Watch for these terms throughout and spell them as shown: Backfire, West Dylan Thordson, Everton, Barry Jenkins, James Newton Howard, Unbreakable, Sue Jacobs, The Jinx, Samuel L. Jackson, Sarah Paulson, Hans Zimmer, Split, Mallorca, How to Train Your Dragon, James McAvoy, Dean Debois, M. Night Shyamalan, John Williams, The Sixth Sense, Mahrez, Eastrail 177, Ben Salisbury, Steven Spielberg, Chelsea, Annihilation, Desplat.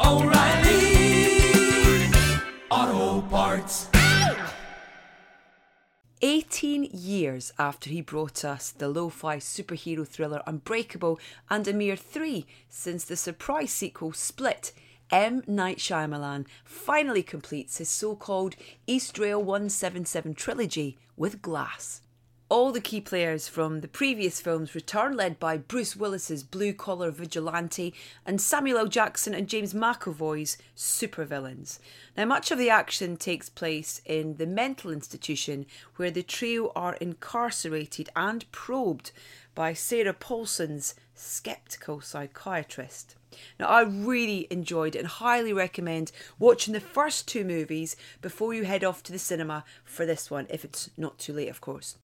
O'Reilly Auto Parts. 18 years after he brought us the lo-fi superhero thriller Unbreakable, and a mere 3 since the surprise sequel Split, M. Night Shyamalan finally completes his so-called Eastrail 177 trilogy with Glass. All the key players from the previous films return, led by Bruce Willis's blue-collar vigilante and Samuel L. Jackson and James McAvoy's supervillains. Now, much of the action takes place in the mental institution where the trio are incarcerated and probed by Sarah Paulson's sceptical psychiatrist. Now, I really enjoyed and highly recommend watching the first 2 movies before you head off to the cinema for this one, if it's not too late, of course.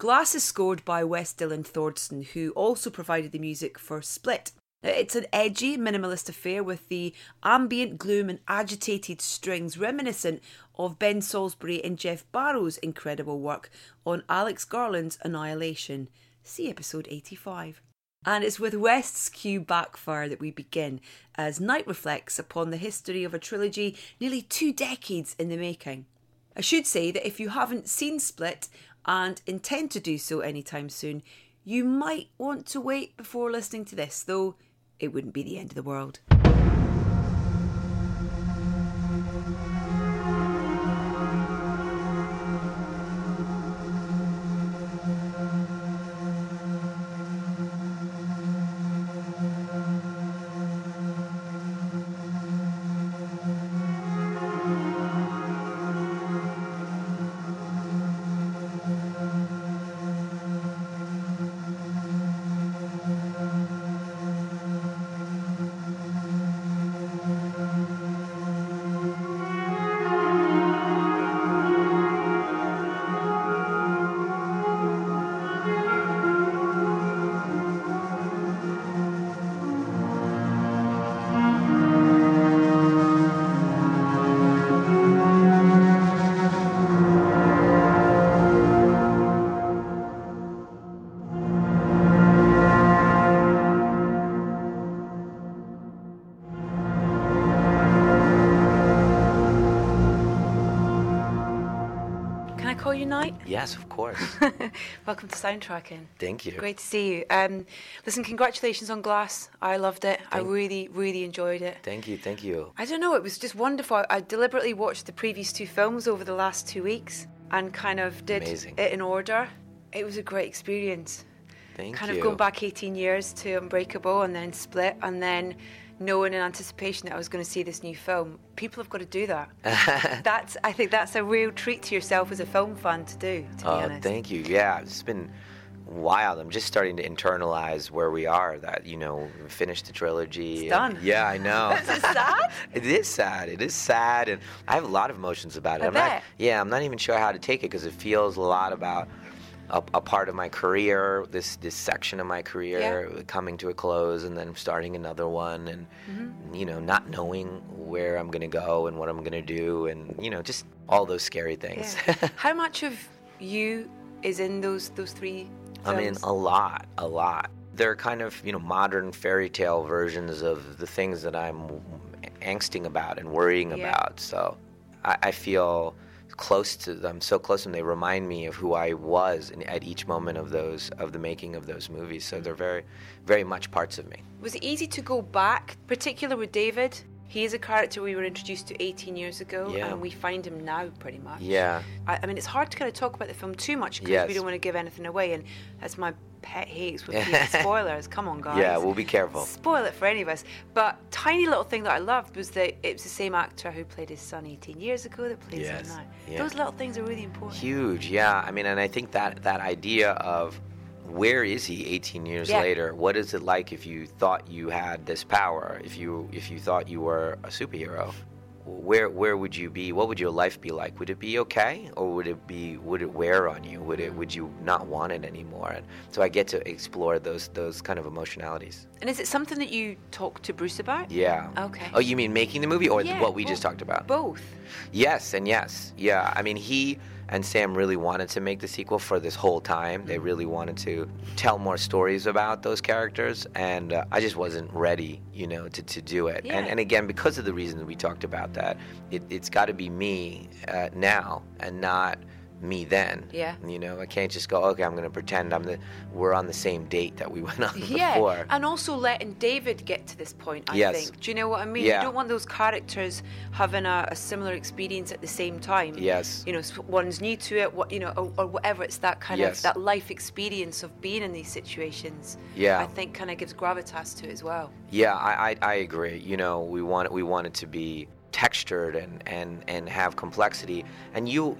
Glass is scored by West Dylan Thordson, who also provided the music for Split. It's an edgy, minimalist affair with the ambient gloom and agitated strings reminiscent of Ben Salisbury and Jeff Barrow's incredible work on Alex Garland's Annihilation. See episode 85. And it's with West's cue Backfire that we begin, as Knight reflects upon the history of a trilogy nearly 2 decades in the making. I should say that if you haven't seen Split and intend to do so anytime soon, you might want to wait before listening to this, though it wouldn't be the end of the world. Yes, of course. Welcome to Soundtracking. Thank you. Great to see you. Listen, congratulations on Glass. I loved it. I really, really enjoyed it. Thank you, thank you. I don't know, it was just wonderful. I deliberately watched the previous 2 films over the last 2 weeks and kind of did it in order. It was a great experience. Thank you. Kind of going back 18 years to Unbreakable and then Split, and then knowing in anticipation that I was going to see this new film. People have got to do that. I think that's a real treat to yourself as a film fan to do, to be honest. Thank you. Yeah, it's been wild. I'm just starting to internalize where we are, that, you know, we finished the trilogy. It's done. Yeah, I know. Is it sad? It is sad. It is sad, and I have a lot of emotions about it. I'm not even sure how to take it, because it feels a lot about a part of my career, this section of my career coming to a close, and then starting another one, and you know, not knowing where I'm going to go and what I'm going to do, and you know, just all those scary things. Yeah. How much of you is in those 3 films? I mean, a lot. They're kind of, you know, modern fairy tale versions of the things that I'm angsting about and worrying about. So I feel close to them, so close to them. They remind me of who I was at each moment of the making of those movies. So they're very, very much parts of me. Was it easy to go back, particularly with David? He is a character we were introduced to 18 years ago, and we find him now pretty much. Yeah. I mean, it's hard to kind of talk about the film too much, because we don't want to give anything away, and that's my pet hates with spoilers. Come on, guys. Yeah, we'll be careful. Spoil it for any of us. But tiny little thing that I loved was that it was the same actor who played his son 18 years ago that plays him now. Yeah. Those little things are really important. Huge, yeah. I mean, and I think that idea of where is he 18 years later? What is it like if you thought you had this power? If you thought you were a superhero? where would you be? What would your life be like? Would it be okay, or would it wear on you? Would you not want it anymore? And so I get to explore those kind of emotionalities. And is it something that you talk to Bruce about? Yeah. Okay. Oh, you mean making the movie, or what we just talked about? Both. Yes and yes. Yeah. I mean, he and Sam really wanted to make the sequel for this whole time. They really wanted to tell more stories about those characters, and I just wasn't ready, to do it. Yeah. And again, because of the reasons we talked about that, it's got to be me now and not me then. Yeah. I can't just go, okay, I'm going to pretend we're on the same date that we went on before. Yeah, and also letting David get to this point, I think. Do you know what I mean? Yeah. You don't want those characters having a similar experience at the same time. Yes. One's new to it, or whatever. It's that kind of, that life experience of being in these situations. Yeah. I think kind of gives gravitas to it as well. Yeah, I agree. We want it to be textured and have complexity, and you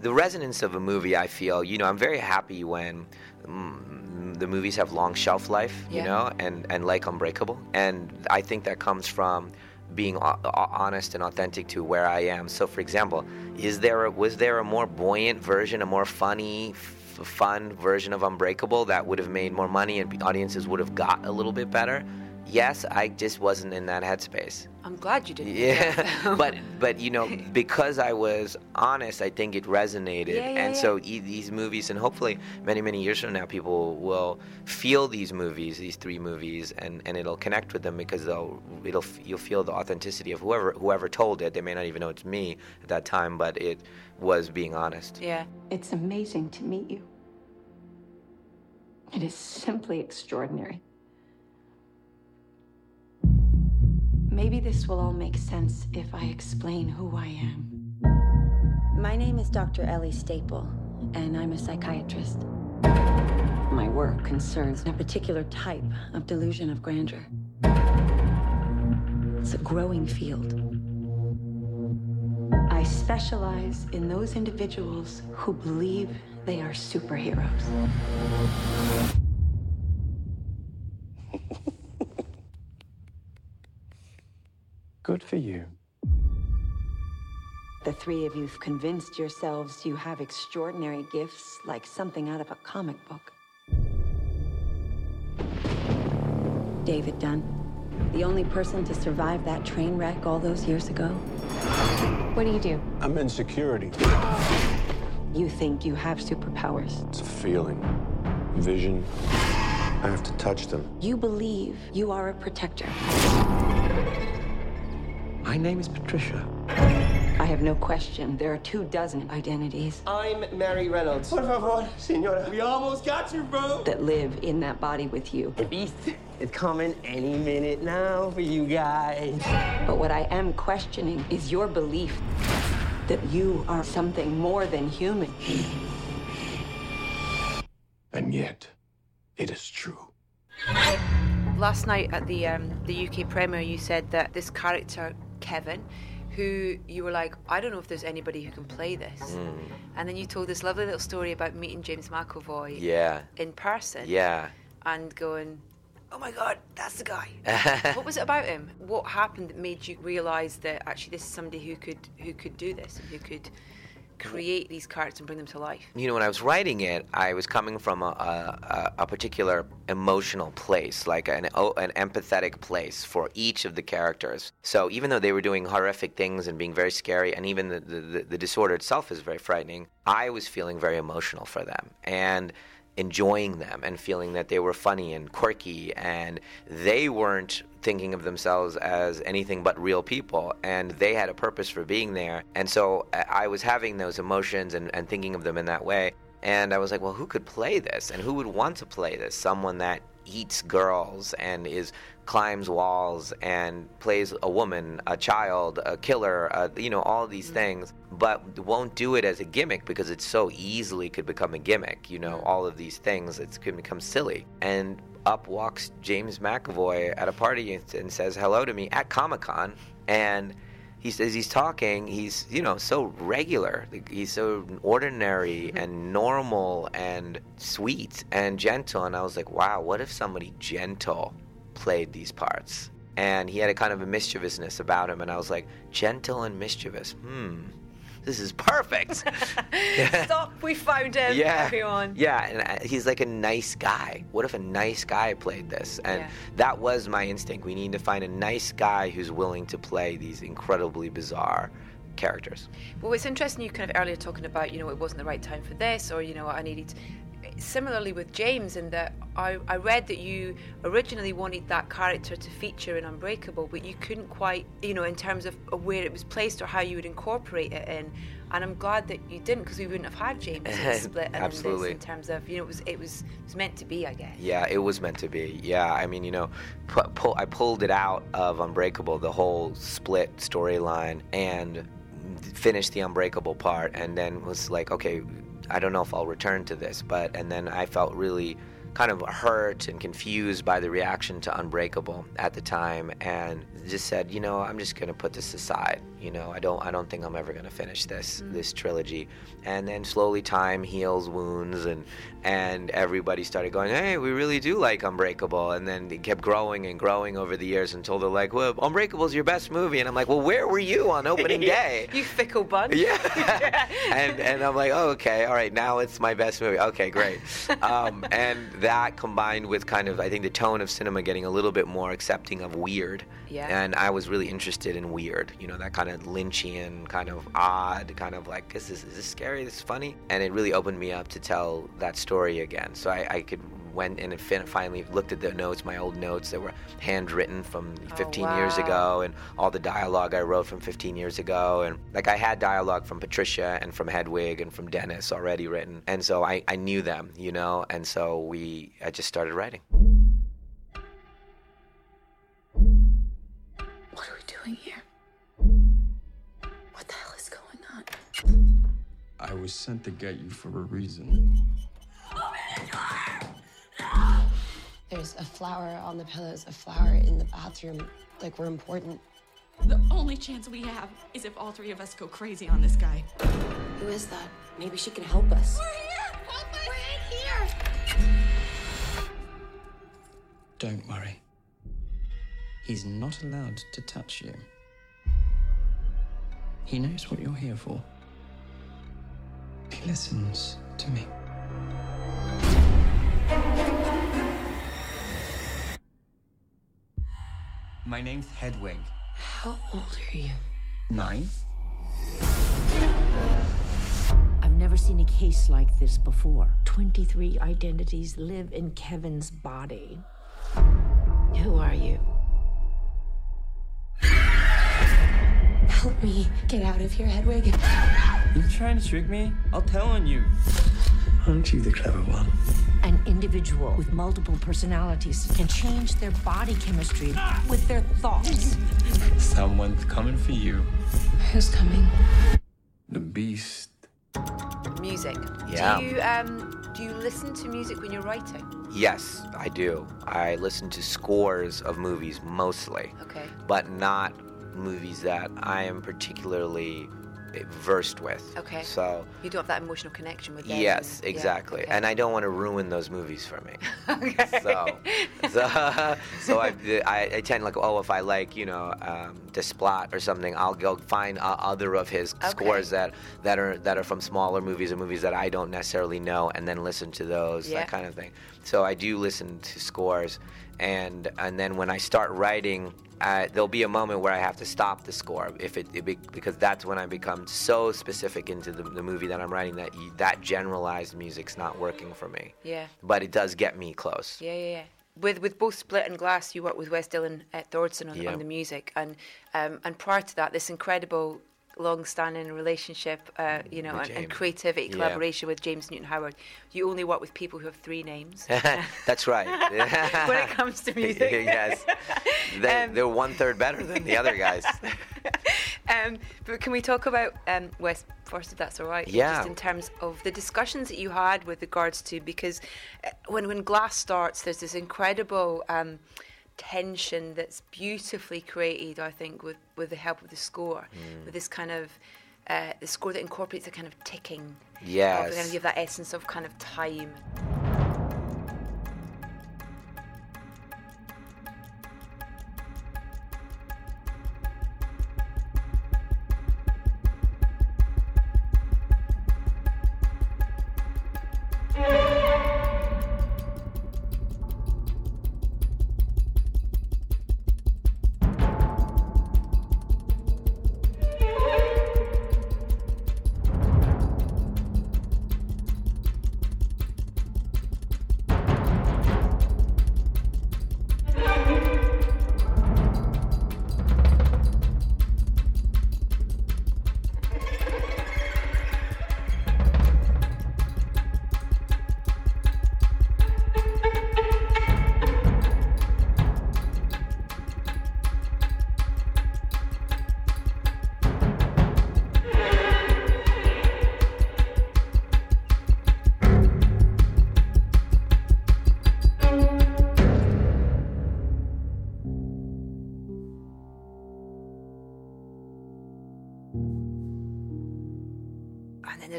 the resonance of a movie. I feel I'm very happy when the movies have long shelf life, and like Unbreakable, and I think that comes from being honest and authentic to where I am. So for example, was there a more buoyant version, a more fun version of Unbreakable that would have made more money and audiences would have got a little bit better? Yes, I just wasn't in that headspace. I'm glad you didn't. Yeah, but because I was honest, I think it resonated, so these movies, and hopefully many, many years from now, people will feel these movies, these three movies, and it'll connect with them because you'll feel the authenticity of whoever told it. They may not even know it's me at that time, but it was being honest. Yeah, it's amazing to meet you. It is simply extraordinary. Maybe this will all make sense if I explain who I am. My name is Dr. Ellie Staple, and I'm a psychiatrist. My work concerns a particular type of delusion of grandeur. It's a growing field. I specialize in those individuals who believe they are superheroes. Good for you. The three of you've convinced yourselves you have extraordinary gifts, like something out of a comic book. David Dunn, the only person to survive that train wreck all those years ago. What do? I'm in security. You think you have superpowers. It's a feeling, vision. I have to touch them. You believe you are a protector. My name is Patricia. I have no question. There are 24 identities. I'm Mary Reynolds. Por favor, senora. We almost got you, bro. That live in that body with you. The beast is coming any minute now for you guys. But what I am questioning is your belief that you are something more than human. And yet, it is true. Last night at the UK premiere, you said that this character, Kevin, who you were like, I don't know if there's anybody who can play this. Mm. And then you told this lovely little story about meeting James McAvoy in person. Yeah. And going, oh my God, that's the guy. What was it about him? What happened that made you realise that actually this is somebody who could do this and who could create these characters and bring them to life? When I was writing it, I was coming from a particular emotional place, like an empathetic place for each of the characters. So even though they were doing horrific things and being very scary, and even the disorder itself is very frightening, I was feeling very emotional for them and enjoying them and feeling that they were funny and quirky, and they weren't thinking of themselves as anything but real people, and they had a purpose for being there. And so I was having those emotions and thinking of them in that way, and I was like, well, who could play this, and who would want to play this? Someone that eats girls and climbs walls and plays a woman, a child, a killer, all these things, but won't do it as a gimmick because it so easily could become a gimmick, all of these things, it could become silly. And up walks James McAvoy at a party and says hello to me at Comic-Con, and he says he's talking, he's, so regular, he's so ordinary and normal and sweet and gentle, and I was like, wow, what if somebody gentle played these parts? And he had a kind of a mischievousness about him. And I was like, gentle and mischievous. This is perfect. Stop, we found him, everyone. Yeah, and he's like a nice guy. What if a nice guy played this? And that was my instinct. We need to find a nice guy who's willing to play these incredibly bizarre characters. Well, it's interesting you kind of earlier talking about, you know, it wasn't the right time for this, or, you know, I needed... Similarly with James, in that I read that you originally wanted that character to feature in Unbreakable, but you couldn't quite, you know, in terms of where it was placed or how you would incorporate it in. And I'm glad that you didn't, because we wouldn't have had James in Split. And absolutely. In terms of, you know, it was meant to be, I guess. Yeah, it was meant to be. Yeah, I mean, you know, I pulled it out of Unbreakable, the whole Split storyline, and finished the Unbreakable part, and then was like, okay, I don't know if I'll return to this, but, and then I felt really kind of hurt and confused by the reaction to Unbreakable at the time, and just said, you know, I'm just going to put this aside. You know, I don't think I'm ever going to finish this trilogy. And then slowly time heals wounds, and everybody started going, hey, we really do like Unbreakable. And then it kept growing and growing over the years until they're like, well, Unbreakable's your best movie. And I'm like, well, where were you on opening day? You fickle bunch. Yeah. and I'm like, oh, okay, all right, now it's my best movie. Okay, great. And that combined with kind of, I think, the tone of cinema getting a little bit more accepting of weird. Yeah. And I was really interested in weird, you know, that kind of Lynchian, kind of odd, kind of like, is this scary? This is funny? And it really opened me up to tell that story again. So I went in and finally looked at the notes, my old notes that were handwritten from 15 years ago, and all the dialogue I wrote from 15 years ago. And like, I had dialogue from Patricia and from Hedwig and from Dennis already written. And so I knew them, you know, and so I just started writing. What are we doing here? What the hell is going on? I was sent to get you for a reason. Open the door! There's a flower on the pillows, a flower in the bathroom. Like, we're important. The only chance we have is if all three of us go crazy on this guy. Who is that? Maybe she can help us. We're here! Help us! We're in here! Don't worry. He's not allowed to touch you. He knows what you're here for. He listens to me. My name's Hedwig. How old are you? 9. I've never seen a case like this before. 23 identities live in Kevin's body. Who are you? Help me get out of here, Hedwig. You're trying to trick me? I'll tell on you. Aren't you the clever one? An individual with multiple personalities can change their body chemistry with their thoughts. Someone's coming for you. Who's coming? The beast. Music. Yeah. Do you listen to music when you're writing? Yes, I do. I listen to scores of movies mostly. Okay. But not movies that I am particularly versed with. Okay. So you don't have that emotional connection with them. Yes, exactly. Yeah, okay. And I don't want to ruin those movies for me. Okay. So I tend, like, if I like, you know, Desplat or something, I'll go find other of his scores that are from smaller movies or movies that I don't necessarily know, and then listen to those, that kind of thing. So I do listen to scores, and then when I start writing, there'll be a moment where I have to stop the score because that's when I become so specific into the movie that I'm writing that generalized music's not working for me. Yeah. But it does get me close. Yeah. With both Split and Glass, you work with West Dylan Thordson on the music, and prior to that, this incredible long-standing relationship, you know, and creativity collaboration with James Newton Howard. You only work with people who have 3 names. That's right. When it comes to music, yes, they're one-third better than the other guys. But can we talk about West first, if that's all right? Yeah. Just in terms of the discussions that you had with regards to, because when Glass starts, there's this incredible tension that's beautifully created, I think, with the help of the score, with this kind of the score that incorporates a kind of ticking. Yes. We're going to give that essence of kind of time.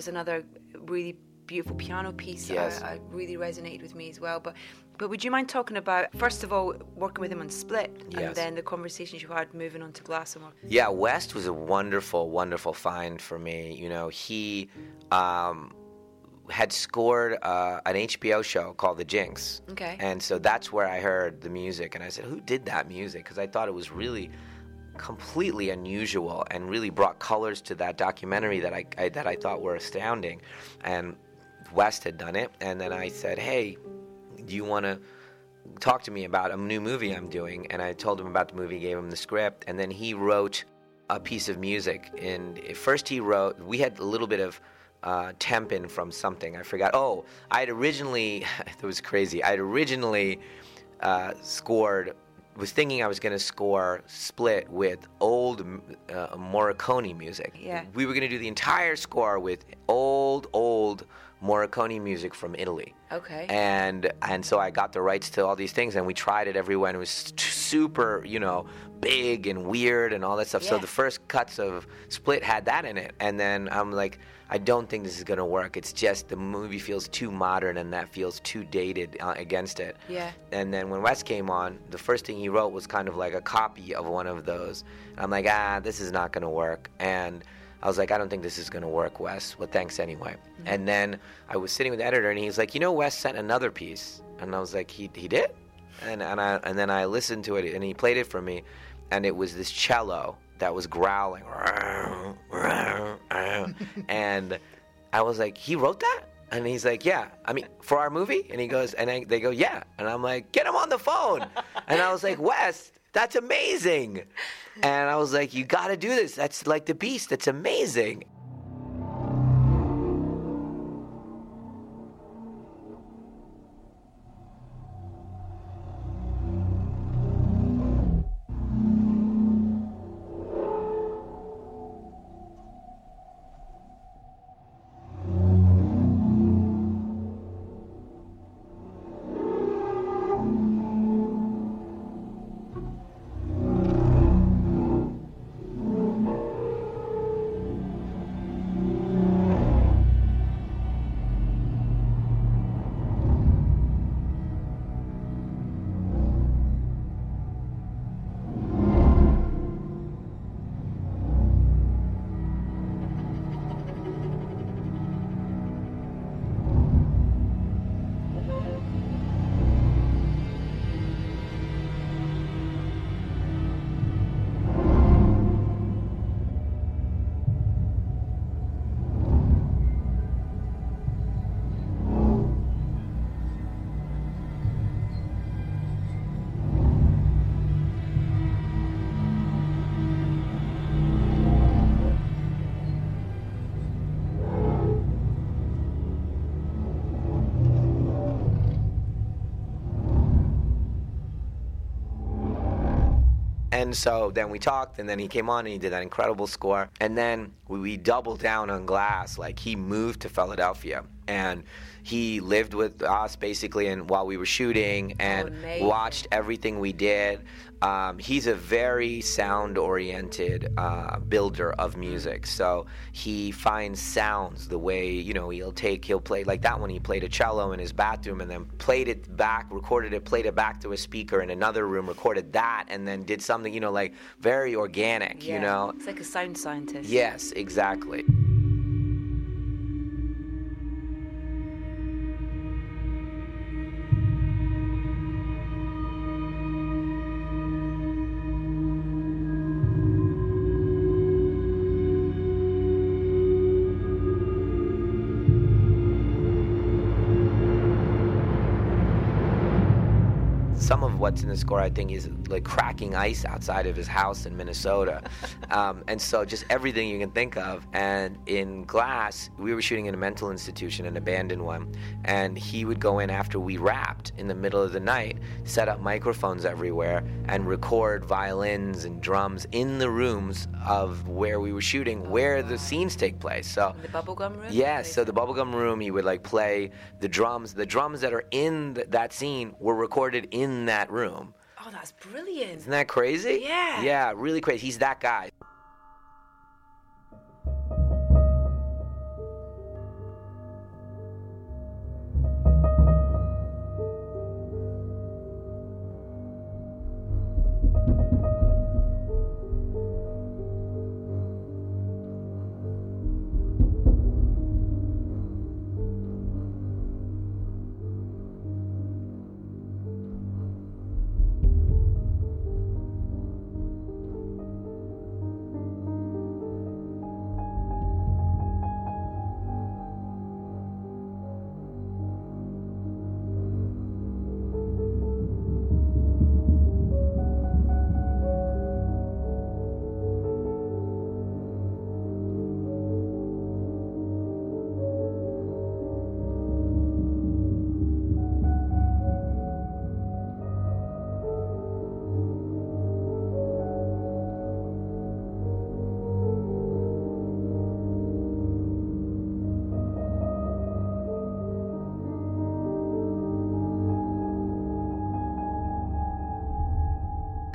there's another really beautiful piano piece that really resonated with me as well. But would you mind talking about, first of all, working with him on Split, and then the conversations you had moving on to Glass? Yeah, West was a wonderful, wonderful find for me. You know, he had scored an HBO show called The Jinx. Okay. And so that's where I heard the music, and I said, who did that music? Because I thought it was really completely unusual and really brought colors to that documentary that I thought were astounding. And West had done it, and then I said, hey, do you want to talk to me about a new movie I'm doing? And I told him about the movie, gave him the script, and then he wrote a piece of music. And first he wrote, we had a little bit of temping from something. I forgot. Oh, I was thinking I was going to score Split with old Morricone music. Yeah. We were going to do the entire score with old Morricone music from Italy. Okay. And so I got the rights to all these things, and we tried it everywhere, and it was super, big and weird and all that stuff. Yeah. So the first cuts of Split had that in it, and then I'm like, I don't think this is going to work. It's just the movie feels too modern, and that feels too dated against it. Yeah. And then when Wes came on, the first thing he wrote was kind of like a copy of one of those. And I'm like, this is not going to work. And I was like, I don't think this is going to work, Wes. Well, thanks anyway. Mm-hmm. And then I was sitting with the editor, and he's like, Wes sent another piece. And I was like, he did? And then I listened to it, and he played it for me, and it was this cello that was growling. And I was like, he wrote that? And he's like, yeah. I mean, for our movie? And he goes, they go, yeah. And I'm like, get him on the phone. And I was like, Wes, that's amazing. And I was like, you got to do this. That's like the beast. That's amazing. And so then we talked, and then he came on, and he did that incredible score. And then we doubled down on Glass. Like, he moved to Philadelphia, and he lived with us, basically, and while we were shooting, and watched everything we did. He's a very sound-oriented builder of music. So he finds sounds the way, he'll play. Like that one, he played a cello in his bathroom and then played it back, recorded it, played it back to a speaker in another room, recorded that, and then did something, very organic, Yeah. It's like a sound scientist. Yes, exactly. Some of what's in the score, I think, is like cracking ice outside of his house in Minnesota. And so just everything you can think of. And in Glass, we were shooting in a mental institution, an abandoned one. And he would go in after we wrapped in the middle of the night, set up microphones everywhere, and record violins and drums in the rooms of where we were shooting, where the scenes take place. So the bubblegum room? Yeah, so the bubblegum room, he would play the drums. The drums that are in that scene were recorded in that room. Oh, that's brilliant. Isn't that crazy? Yeah. Yeah, really crazy. He's that guy.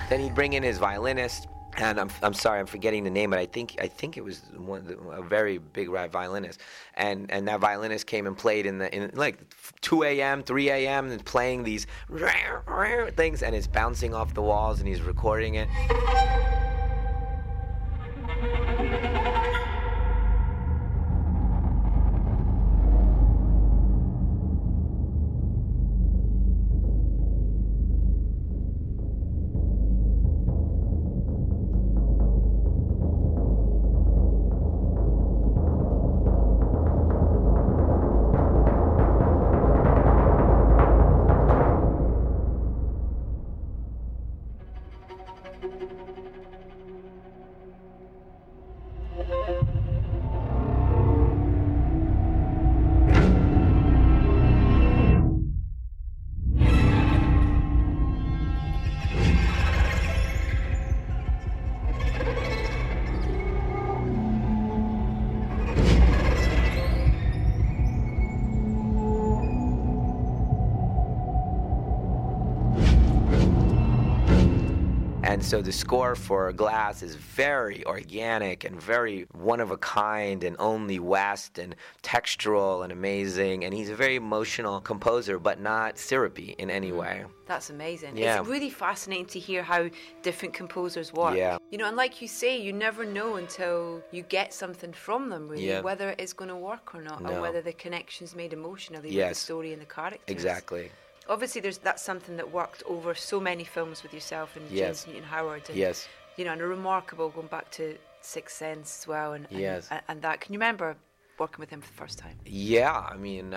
Then he'd bring in his violinist, and I'm sorry, I'm forgetting the name, but I think it was a very big violinist, and that violinist came and played in like 2 a.m., 3 a.m. and playing these things, and it's bouncing off the walls, and he's recording it. And so the score for Glass is very organic and very one-of-a-kind and only West and textural and amazing. And he's a very emotional composer, but not syrupy in any way. That's amazing. Yeah. It's really fascinating to hear how different composers work. Yeah. You know, and like you say, you never know until you get something from them, really, yeah, whether it's going to work or not, no, or whether the connection's made emotionally, yes, with the story and the characters. Exactly. Obviously, that's something that worked over so many films with yourself and yes, James Newton Howard. And, yes. You know, and a remarkable, going back to Sixth Sense as well. And, yes. And that, can you remember working with him for the first time? Yeah, I mean,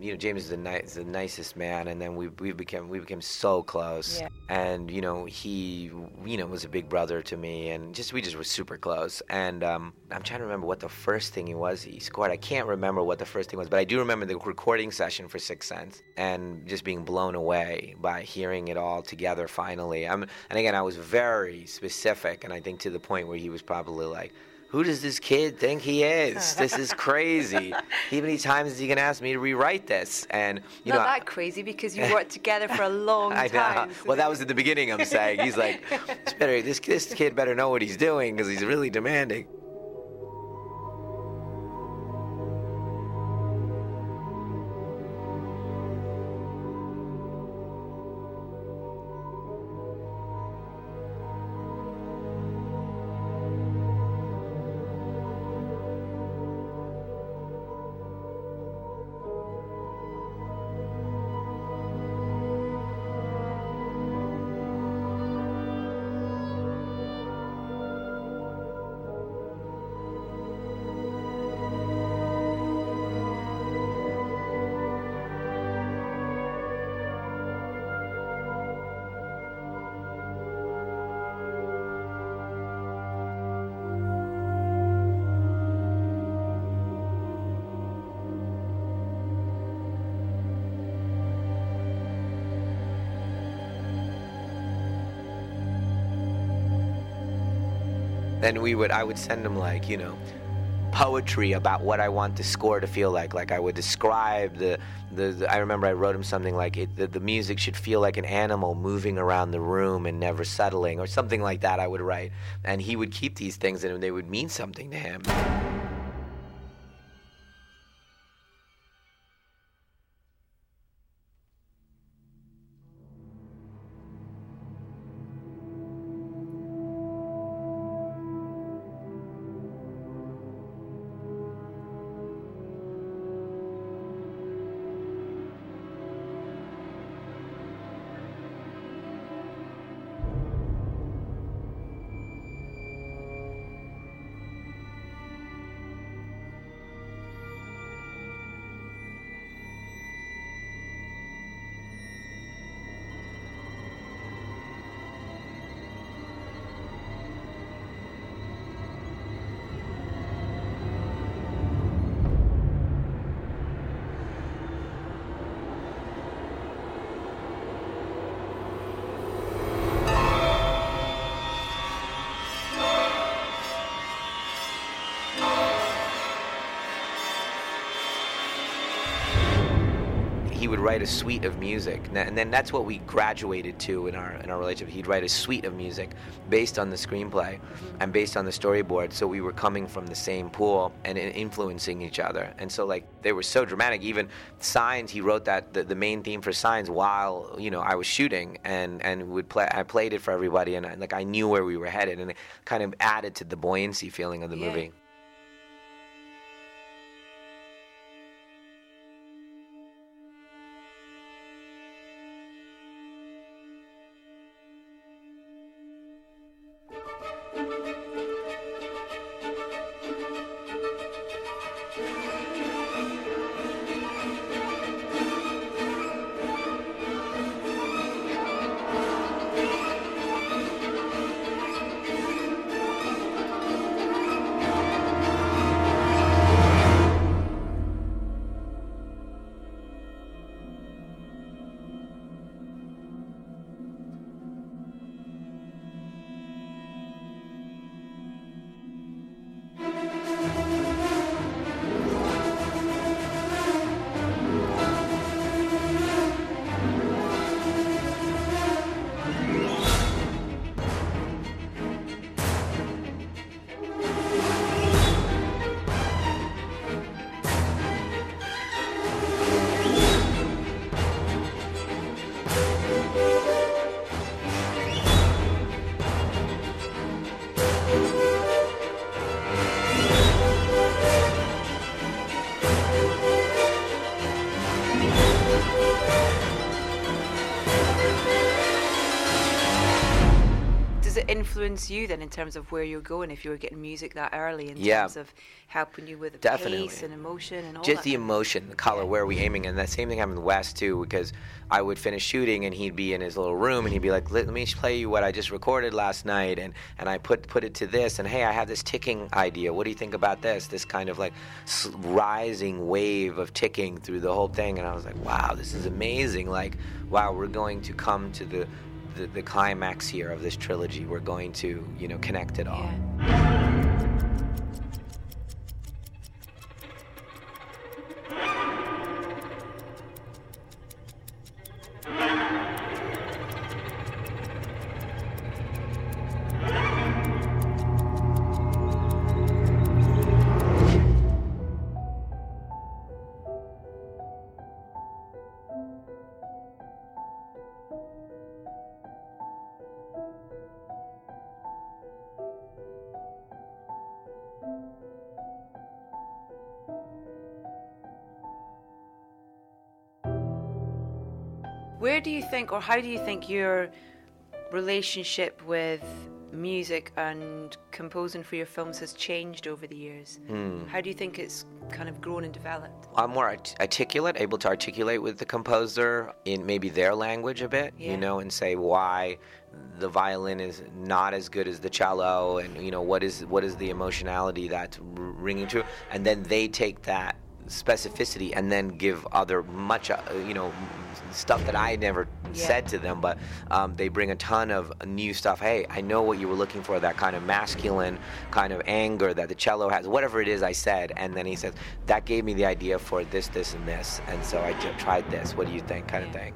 you know, James is the nicest man, and then we became so close. Yeah. And you know, he was a big brother to me, and we were super close. And I'm trying to remember what the first thing he scored. I can't remember what the first thing was, but I do remember the recording session for Sixth Sense and just being blown away by hearing it all together finally. And again, I was very specific, and I think to the point where he was probably like, who does this kid think he is? This is crazy. How many times is he going to ask me to rewrite this? And you not know, that crazy, because you worked together for a long time. Know. Well, that was at the beginning, I'm saying. He's like, this kid better know what he's doing, because he's really demanding. Then I would send him, like, you know, poetry about what I want the score to feel like. Like, I would describe I remember I wrote him something like, the music should feel like an animal moving around the room and never settling, or something like that I would write. And he would keep these things, and they would mean something to him. he would write a suite of music, and then that's what we graduated to in our relationship. He'd write a suite of music based on the screenplay and based on the storyboard, so we were coming from the same pool and influencing each other. And so, like, they were so dramatic. Even Signs, he wrote that the main theme for Signs while, you know, I was shooting, and would play. I played it for everybody, and like I knew where we were headed, and it kind of added to the buoyancy feeling of the movie. Influence you then in terms of where you're going, if you were getting music that early, in terms of helping you with the pace and emotion and all just that. The emotion, the color, where are we aiming? And that same thing happened with West too, because I would finish shooting and he'd be in his little room and he'd be like, let me play you what I just recorded last night, and I put it to this, and hey, I have this ticking idea, what do you think about this kind of like rising wave of ticking through the whole thing. And I was like, wow, this is amazing, like wow, we're going to come to the climax here of this trilogy. We're going to, you know, connect it all. Where do you think, or how do you think your relationship with music and composing for your films has changed over the years? How do you think it's kind of grown and developed? I'm more articulate, able to articulate with the composer in maybe their language a bit, you know, and say why the violin is not as good as the cello, and, you know, what is the emotionality that's ringing true, and then they take that specificity and then give other much, you know, stuff that I never said to them, but they bring a ton of new stuff. Hey, I know what you were looking for, that kind of masculine kind of anger that the cello has, whatever it is I said, and then he says, that gave me the idea for this, this, and this, and so I tried this, what do you think, kind of thing.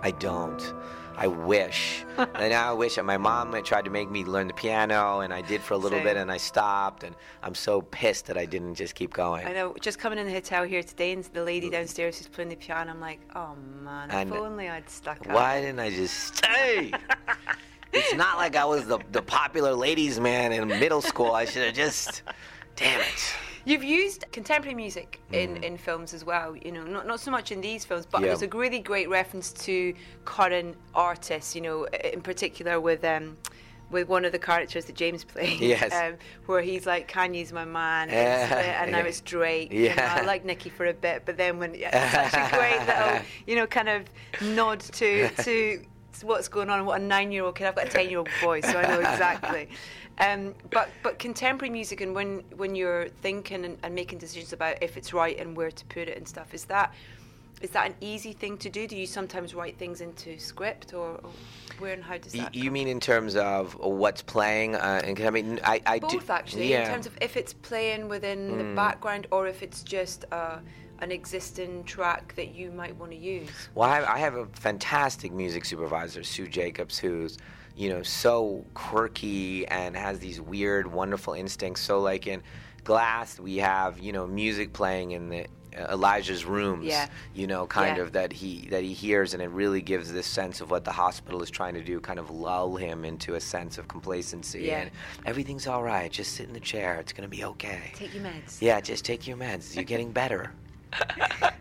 I don't. I wish. And now I wish that my mom had tried to make me learn the piano, and I did for a little bit, and I stopped. And I'm so pissed that I didn't just keep going. I know. Just coming in the hotel here today, and the lady downstairs who's playing the piano, I'm like, oh, man, if only I'd stuck out. Why didn't I just stay? It's not like I was the popular ladies' man in middle school. I should have just... Damn it. You've used contemporary music in films as well, you know, not so much in these films, but there's a really great reference to current artists, you know, in particular with one of the characters that James played, where he's like, Kanye's my man, and Split, and now it's Drake. Yeah. You know, I like Nicki for a bit, but then when it's such a great little, you know, kind of nod to what's going on and what a 9-year-old kid. I've got a 10-year-old boy, so I know exactly. But contemporary music, and when you're thinking and making decisions about if it's right and where to put it and stuff, is that an easy thing to do? Do you sometimes write things into script, or where and how does that You mean in terms of what's playing? And I mean, I both do, actually, in terms of if it's playing within the background or if it's just an existing track that you might want to use. Well, I have a fantastic music supervisor, Sue Jacobs, who's, you know, so quirky and has these weird, wonderful instincts. So, like in Glass, we have, you know, music playing in the Elijah's rooms, you know, kind of that he hears, and it really gives this sense of what the hospital is trying to do, kind of lull him into a sense of complacency and everything's all right, just sit in the chair, it's going to be okay. Take your meds. Yeah, just take your meds. You're getting better.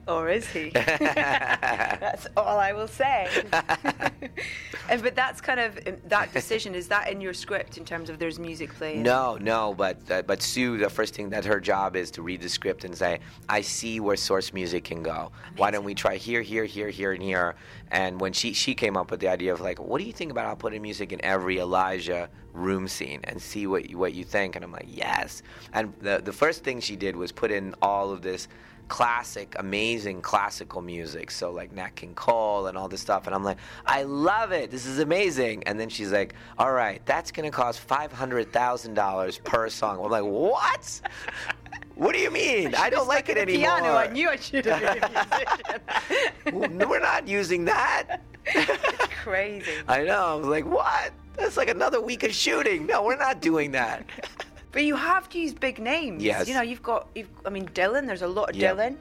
Or is he? That's all I will say. But that's kind of that decision. Is that in your script in terms of there's music playing? No. But Sue, the first thing that her job is to read the script and say, I see where source music can go. Amazing. Why don't we try here, here, here, here, and here? And when she came up with the idea of like, what do you think about I'll put in music in every Elijah room scene and see what you think? And I'm like, yes. And the first thing she did was put in all of this amazing classical music, so like Nat King Cole and all this stuff, and I'm like, I love it, this is amazing. And then she's like, all right, that's gonna cost $500,000 per song. I'm like, what? What do you mean? I don't like it anymore. Piano. I knew I should have been a musician. We're not using that. It's crazy. I know. I was like, what? That's like another week of shooting. No, we're not doing that. But you have to use big names. Yes. You know, you've got Dylan, there's a lot of Dylan.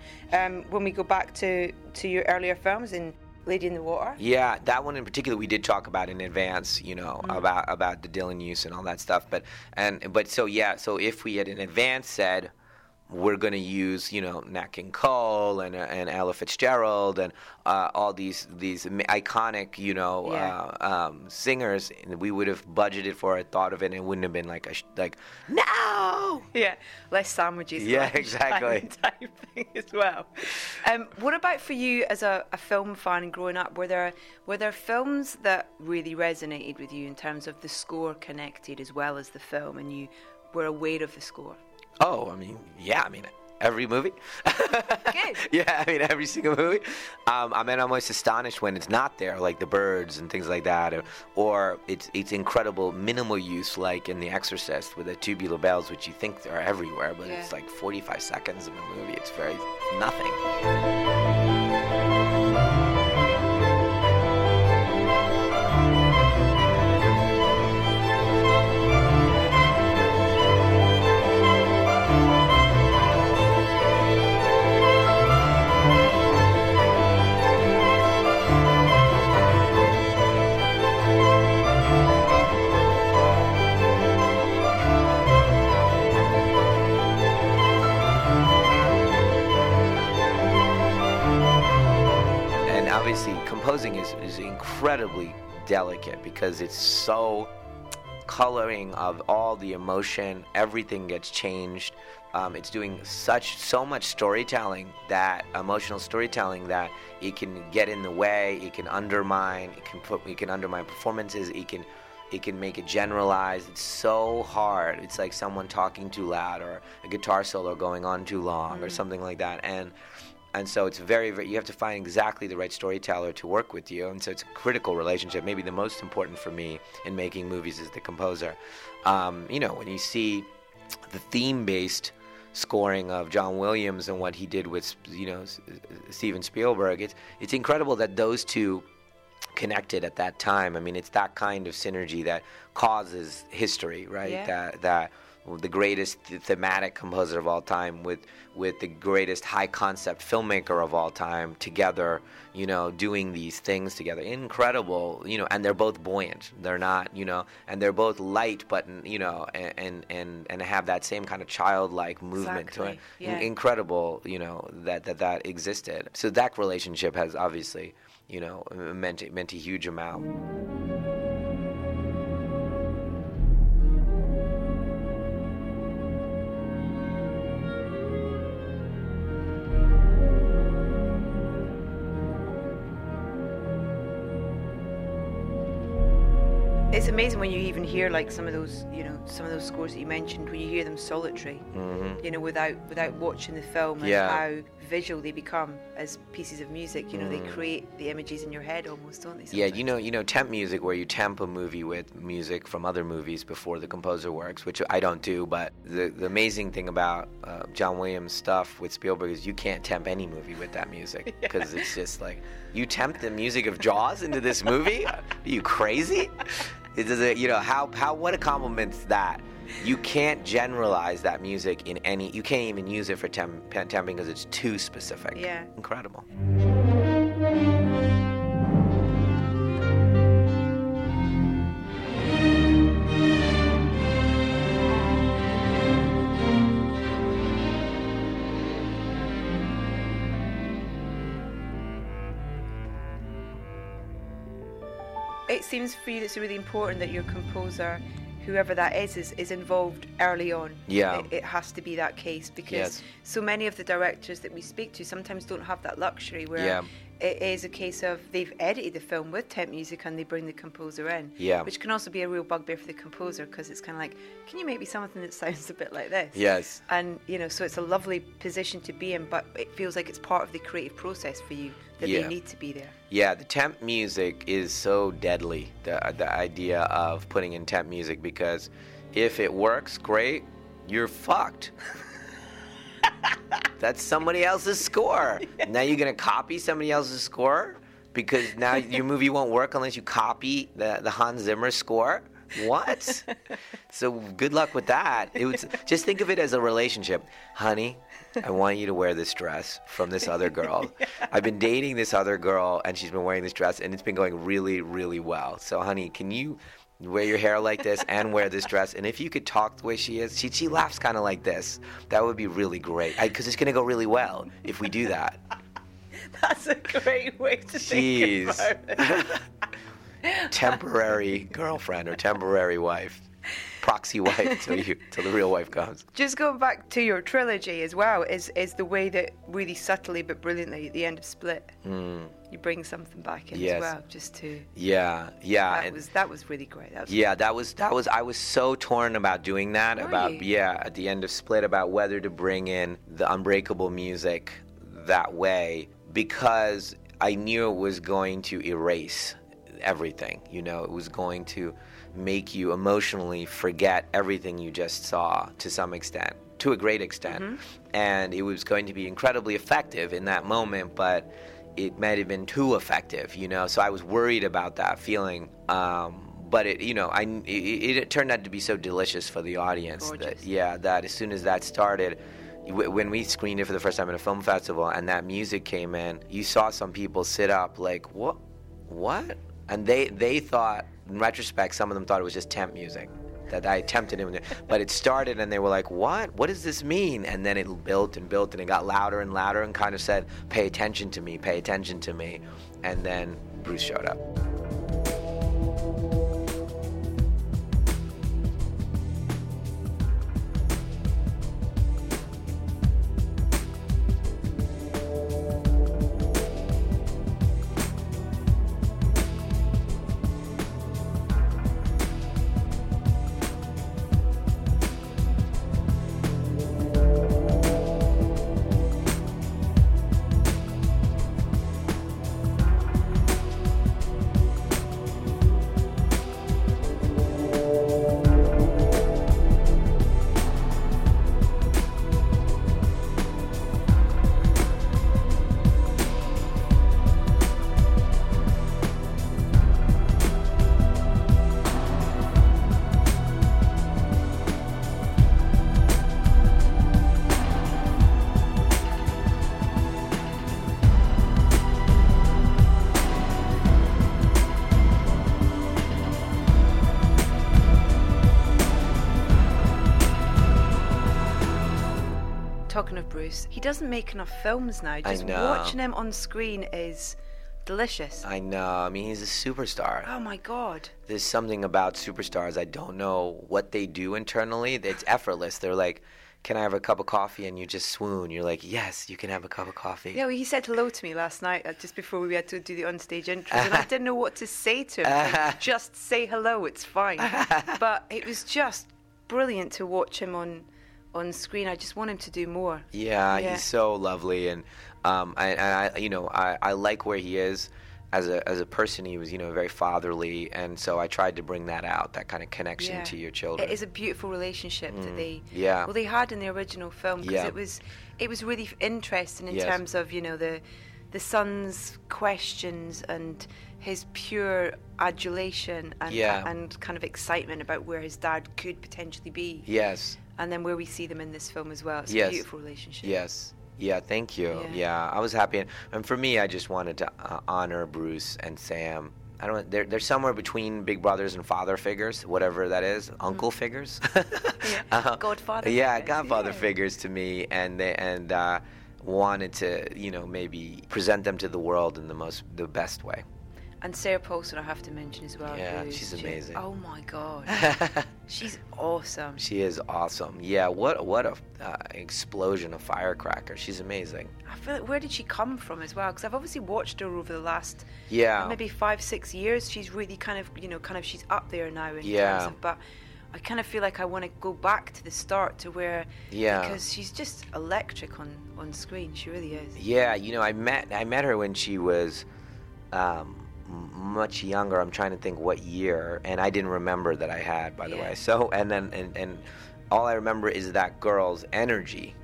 When we go back to your earlier films in Lady in the Water. Yeah, that one in particular we did talk about in advance, you know, about the Dylan use and all that stuff. But if we had in advance said we're going to use, you know, Nat King Cole and Ella Fitzgerald and all these iconic, you know, singers, and we would have budgeted for it, thought of it, and it wouldn't have been like no. Yeah, less sandwiches. Yeah, exactly. Type thing as well. What about for you as a film fan growing up? Were there films that really resonated with you in terms of the score connected as well as the film, and you were aware of the score? Oh, I mean, every movie. Good. Yeah, I mean, every single movie. I'm almost astonished when it's not there, like The Birds and things like that, or it's incredible minimal use, like in The Exorcist with the tubular bells, which you think are everywhere, but it's like 45 seconds of a movie. It's very nothing. Obviously, composing is incredibly delicate because it's so coloring of all the emotion. Everything gets changed. It's doing so much storytelling, that emotional storytelling, that it can get in the way. It can undermine. It can undermine performances. It can make it generalized. It's so hard. It's like someone talking too loud, or a guitar solo going on too long, or something like that. And so it's very, very, you have to find exactly the right storyteller to work with you. And so it's a critical relationship. Maybe the most important for me in making movies is the composer. You know, when you see the theme-based scoring of John Williams and what he did with, you know, Steven Spielberg, it's incredible that those two connected at that time. I mean, it's that kind of synergy that causes history, right? Yeah. That the greatest thematic composer of all time with the greatest high concept filmmaker of all time together, you know, doing these things together. Incredible, you know, and they're both buoyant. They're not, you know, and they're both light, but, you know, and have that same kind of childlike movement to it. Yeah. Incredible, you know, that existed. So that relationship has obviously, you know, meant a huge amount. It's amazing when you even hear like some of those scores that you mentioned, when you hear them solitary, mm-hmm. you know, without watching the film, and yeah. how visual they become as pieces of music. You know, mm-hmm. they create the images in your head almost, don't they? Sometimes? Yeah, you know, temp music, where you temp a movie with music from other movies before the composer works, which I don't do. But the amazing thing about John Williams stuff with Spielberg is you can't temp any movie with that music, because yeah. it's just like, you temp the music of Jaws into this movie? Are you crazy? You know, what a compliment's that. You can't generalize that music in any, you can't even use it for temping because it's too specific. Yeah. Incredible. It seems for you it's really important that your composer, whoever that is involved early on. Yeah. It has to be that case, because yes. so many of the directors that we speak to sometimes don't have that luxury, where yeah. it is a case of they've edited the film with temp music and they bring the composer in, yeah. which can also be a real bugbear for the composer, because it's kind of like, can you make me something that sounds a bit like this? Yes. And, you know, so it's a lovely position to be in, but it feels like it's part of the creative process for you. That yeah. they need to be there. Yeah, the temp music is so deadly, the idea of putting in temp music, because if it works, great, you're fucked. That's somebody else's score. Yeah. Now you're going to copy somebody else's score, because now your movie won't work unless you copy the Hans Zimmer score? What? So good luck with that. Just think of it as a relationship. Honey, I want you to wear this dress from this other girl. Yeah. I've been dating this other girl, and she's been wearing this dress, and it's been going really, really well. So, honey, can you wear your hair like this and wear this dress? And if you could talk the way she is, she laughs kind of like this. That would be really great, because it's going to go really well if we do that. That's a great way to think about it. Temporary girlfriend or temporary wife. Proxy wife till the real wife comes. Just going back to your trilogy as well, is the way that really subtly but brilliantly at the end of Split, you bring something back in yes. as well, just to that was really great. That was I was so torn about doing that at the end of Split about whether to bring in the Unbreakable music that way, because I knew it was going to erase everything. You know, it was going to make you emotionally forget everything you just saw to a great extent. Mm-hmm. And it was going to be incredibly effective in that moment, but it might have been too effective, you know. So I was worried about that feeling. But it, you know, it turned out to be so delicious for the audience. Gorgeous. That as soon as that started, when we screened it for the first time at a film festival and that music came in, you saw some people sit up like, what? And they thought, in retrospect, some of them thought it was just temp music, that I attempted it. But it started, and they were like, what? What does this mean? And then it built and built, and it got louder and louder, and kind of said, pay attention to me, pay attention to me. And then Bruce showed up. talking of Bruce, he doesn't make enough films now. Just watching him on screen is delicious. I know. I mean, he's a superstar. Oh, my God. There's something about superstars. I don't know what they do internally. It's effortless. They're like, can I have a cup of coffee? And you just swoon. You're like, yes, you can have a cup of coffee. Yeah, well, he said hello to me last night just before we had to do the onstage intro. And I didn't know what to say to him. Like, just say hello. It's fine. But it was just brilliant to watch him on screen. I just want him to do more. Yeah. He's so lovely. And I like where he is. As a person, he was, very fatherly, and so I tried to bring that out, that kind of connection to your children. It is a beautiful relationship that they had in the original film, because it was really interesting in terms of, the son's questions and his pure adulation and kind of excitement about where his dad could potentially be. Yes. And then where we see them in this film as well. It's a beautiful relationship. Yes. Yeah, thank you. Yeah, I was happy. And for me, I just wanted to honor Bruce and Sam. They're somewhere between big brothers and father figures, whatever that is, uncle figures. Godfather figures to me, and wanted to, maybe present them to the world in the best way. And Sarah Paulson, I have to mention as well. Yeah, she's amazing. Oh my God, she's awesome. She is awesome. Yeah, what a explosion of firecracker. She's amazing. I feel like, where did she come from as well? Because I've obviously watched her over the last maybe 5-6 years. She's really kind of she's up there now in terms of, but I kind of feel like I want to go back to the start to where, because she's just electric on screen. She really is. Yeah, I met her when she was. Much younger. I'm trying to think what year, and I didn't remember that I had, by the way. So, and then all I remember is that girl's energy,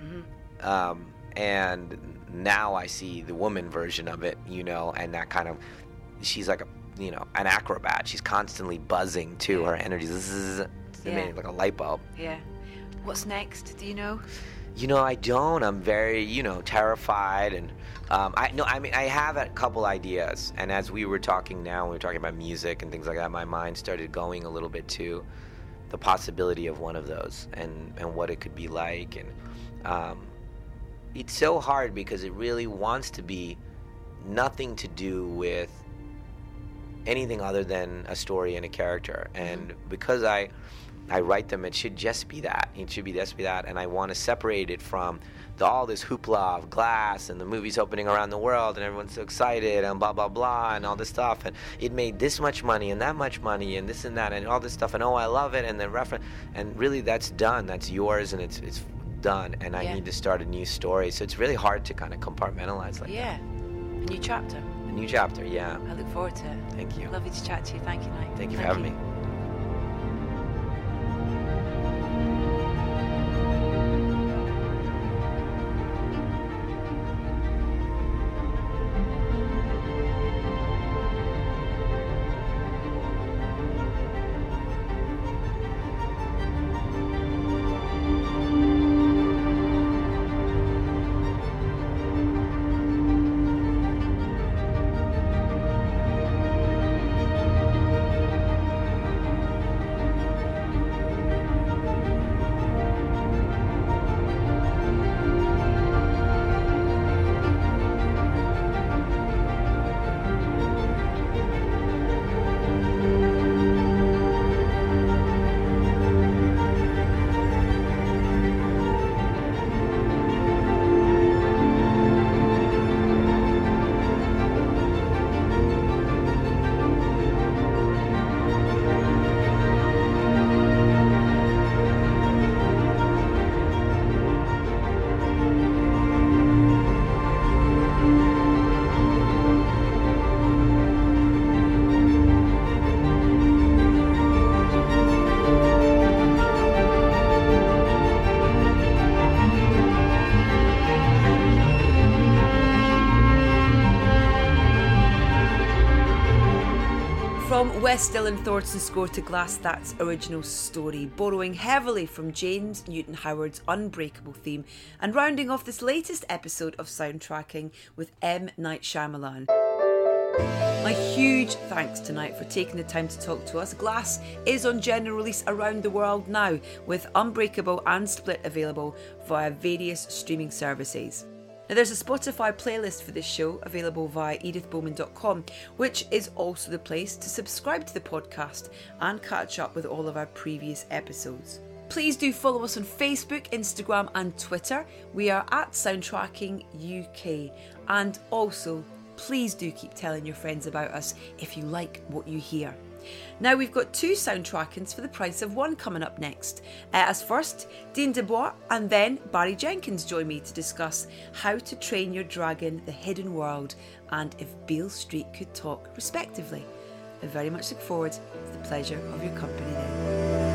and now I see the woman version of it, and that kind of, she's like an acrobat. She's constantly buzzing too. Her energy is like a light bulb. Yeah. What's next? Do you know? I don't. I'm very, terrified, and I have a couple ideas. And as we were talking about music and things like that, my mind started going a little bit to the possibility of one of those and what it could be like. And it's so hard because it really wants to be nothing to do with anything other than a story and a character. And because I write them, it should just be that. It should be just be that. And I want to separate it from all this hoopla of Glass and the movies opening around the world and everyone's so excited and blah, blah, blah and all this stuff. And it made this much money and that much money and this and that and all this stuff. And, oh, I love it. And the reference. And really, that's done. That's yours, and it's done. And I need to start a new story. So it's really hard to kind of compartmentalize like that. Yeah. A new chapter, yeah. I look forward to it. Thank you. Lovely to chat to you. Thank you, Night. Thank you for having me. West Dylan Thordson's score to Glass, that's original story, borrowing heavily from James Newton Howard's Unbreakable theme, and rounding off this latest episode of Soundtracking with M. Night Shyamalan. My huge thanks tonight for taking the time to talk to us. Glass is on general release around the world now, with Unbreakable and Split available via various streaming services. Now, there's a Spotify playlist for this show available via edithbowman.com, which is also the place to subscribe to the podcast and catch up with all of our previous episodes. Please do follow us on Facebook, Instagram and Twitter. We are at Soundtracking UK. And also, please do keep telling your friends about us if you like what you hear. Now, we've got two soundtrackings for the price of one coming up next. As first, Dean Debois and then Barry Jenkins join me to discuss How to Train Your Dragon, The Hidden World and If Beale Street Could Talk, respectively. I very much look forward to the pleasure of your company then.